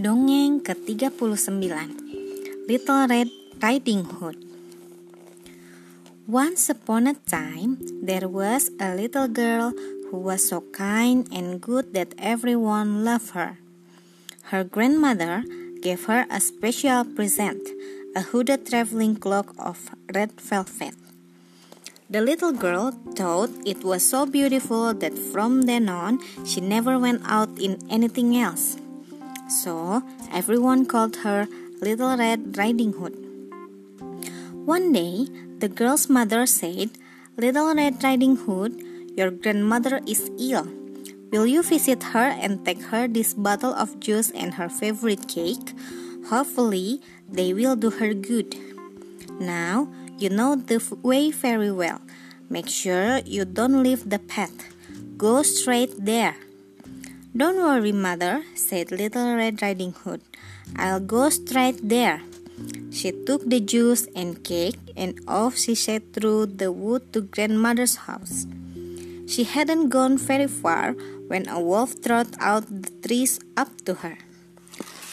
Dongeng ke-39, Little Red Riding Hood. Once upon a time, there was a little girl who was so kind and good that everyone loved her. Her grandmother gave her a special present, a hooded traveling cloak of red velvet. The little girl thought it was so beautiful that from then on, she never went out in anything else. So, everyone called her Little Red Riding Hood. One day, the girl's mother said, "Little Red Riding Hood, your grandmother is ill. Will you visit her and take her this bottle of juice and her favorite cake? Hopefully, they will do her good. Now, you know the way very well. Make sure you don't leave the path. Go straight there." "Don't worry, Mother," said Little Red Riding Hood. "I'll go straight there." She took the juice and cake, and off she set through the wood to Grandmother's house. She hadn't gone very far when a wolf trotted out the trees up to her.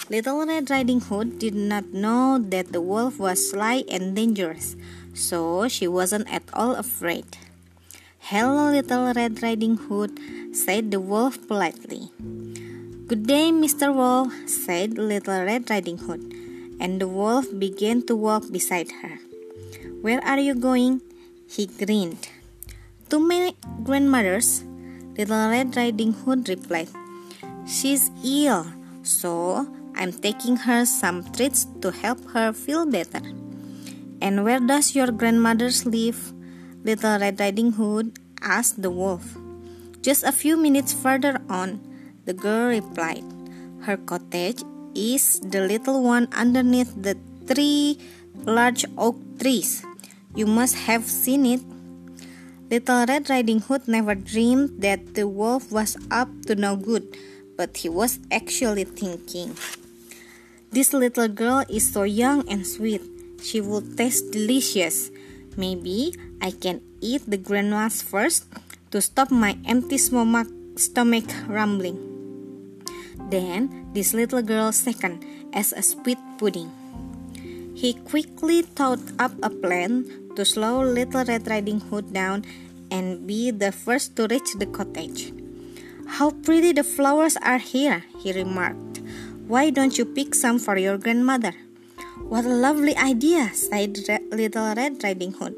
Little Red Riding Hood did not know that the wolf was sly and dangerous, so she wasn't at all afraid. "Hello, Little Red Riding Hood," said the wolf politely. "Good day, Mr. Wolf," said Little Red Riding Hood, and the wolf began to walk beside her. "Where are you going?" he grinned. "To my grandmother's," Little Red Riding Hood replied. "She's ill, so I'm taking her some treats to help her feel better." "And where does your grandmother live?" Little Red Riding Hood asked the wolf. "Just a few minutes further on," the girl replied. "Her cottage is the little one underneath the three large oak trees. You must have seen it." Little Red Riding Hood never dreamed that the wolf was up to no good, but he was actually thinking, "This little girl is so young and sweet. She will taste delicious. Maybe I can eat the granules first to stop my empty stomach rumbling. Then this little girl second as a sweet pudding." He quickly thought up a plan to slow Little Red Riding Hood down and be the first to reach the cottage. "How pretty the flowers are here," he remarked. "Why don't you pick some for your grandmother?" "What a lovely idea," said Little Red Riding Hood.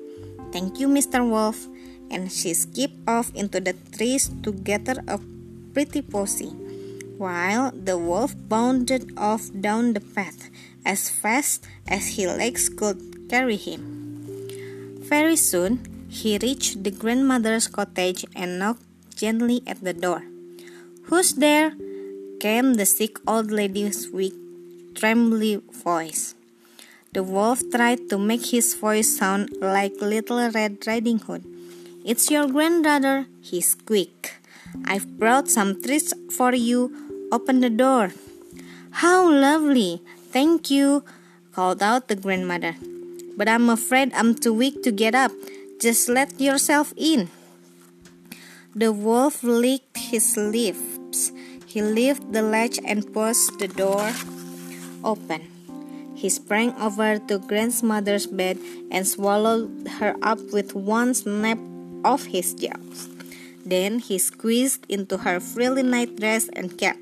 "Thank you, Mr. Wolf." And she skipped off into the trees to gather a pretty posy, while the wolf bounded off down the path as fast as his legs could carry him. Very soon, he reached the grandmother's cottage and knocked gently at the door. "Who's there?" came the sick old lady's weak, trembly voice. The wolf tried to make his voice sound like Little Red Riding Hood. "It's your granddaughter," he squeaked. "I've brought some treats for you. Open the door." "How lovely! Thank you," called out the grandmother. "But I'm afraid I'm too weak to get up. Just let yourself in." The wolf licked his lips. He lifted the latch and pushed the door open. He sprang over to grandmother's bed and swallowed her up with one snap of his jaws. Then he squeezed into her frilly nightdress and cap,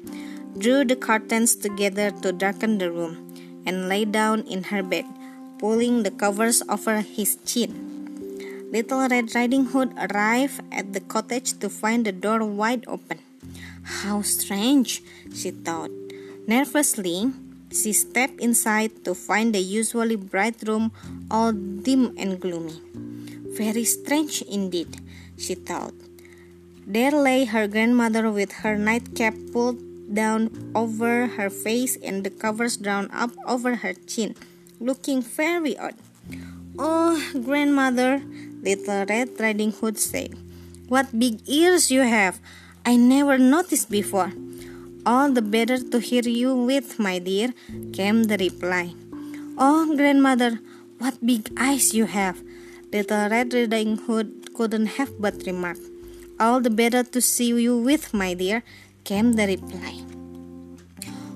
drew the curtains together to darken the room, and lay down in her bed, pulling the covers over his chin. Little Red Riding Hood arrived at the cottage to find the door wide open. "How strange," she thought. Nervously, she stepped inside to find the usually bright room all dim and gloomy. "Very strange indeed," she thought. There lay her grandmother with her nightcap pulled down over her face and the covers drawn up over her chin, looking very odd. "Oh, grandmother," Little Red Riding Hood said. "What big ears you have! I never noticed before." "All the better to hear you with, my dear," came the reply. "Oh, grandmother, what big eyes you have!" Little Red Riding Hood couldn't help but remark. "All the better to see you with, my dear," came the reply.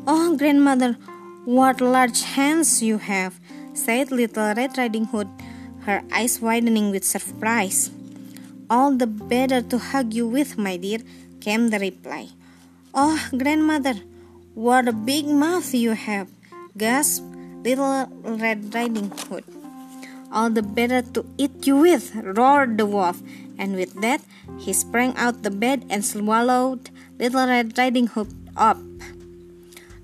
"Oh, grandmother, what large hands you have," said Little Red Riding Hood, her eyes widening with surprise. "All the better to hug you with, my dear," came the reply. "Oh, grandmother, what a big mouth you have," gasped Little Red Riding Hood. "All the better to eat you with," roared the wolf, and with that he sprang out the bed and swallowed Little Red Riding Hood up.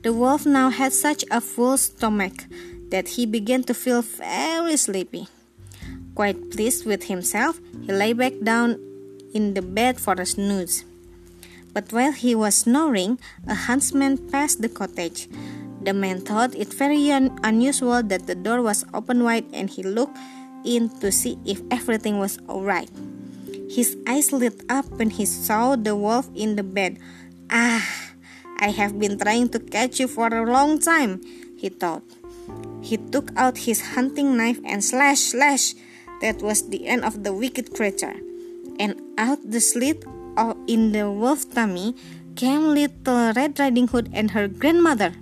The wolf now had such a full stomach that he began to feel very sleepy. Quite pleased with himself, he lay back down in the bed for a snooze. But while he was snoring, a huntsman passed the cottage. The man thought it very unusual that the door was open wide, and he looked in to see if everything was alright. His eyes lit up when he saw the wolf in the bed. "Ah, I have been trying to catch you for a long time," he thought. He took out his hunting knife and slash. That was the end of the wicked creature. And out the slit in the wolf's tummy came Little Red Riding Hood and her grandmother.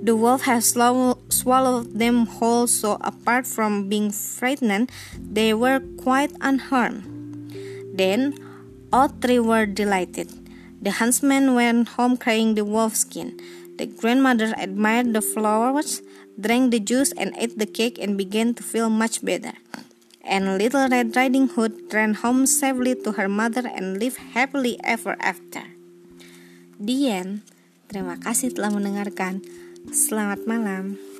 The wolf had swallowed them whole, so apart from being frightened, they were quite unharmed. Then all three were delighted. The huntsman went home carrying the wolf's skin. The grandmother admired the flowers, drank the juice, and ate the cake, and began to feel much better. And Little Red Riding Hood ran home safely to her mother and lived happily ever after. The end. Terima kasih telah mendengarkan. Selamat malam.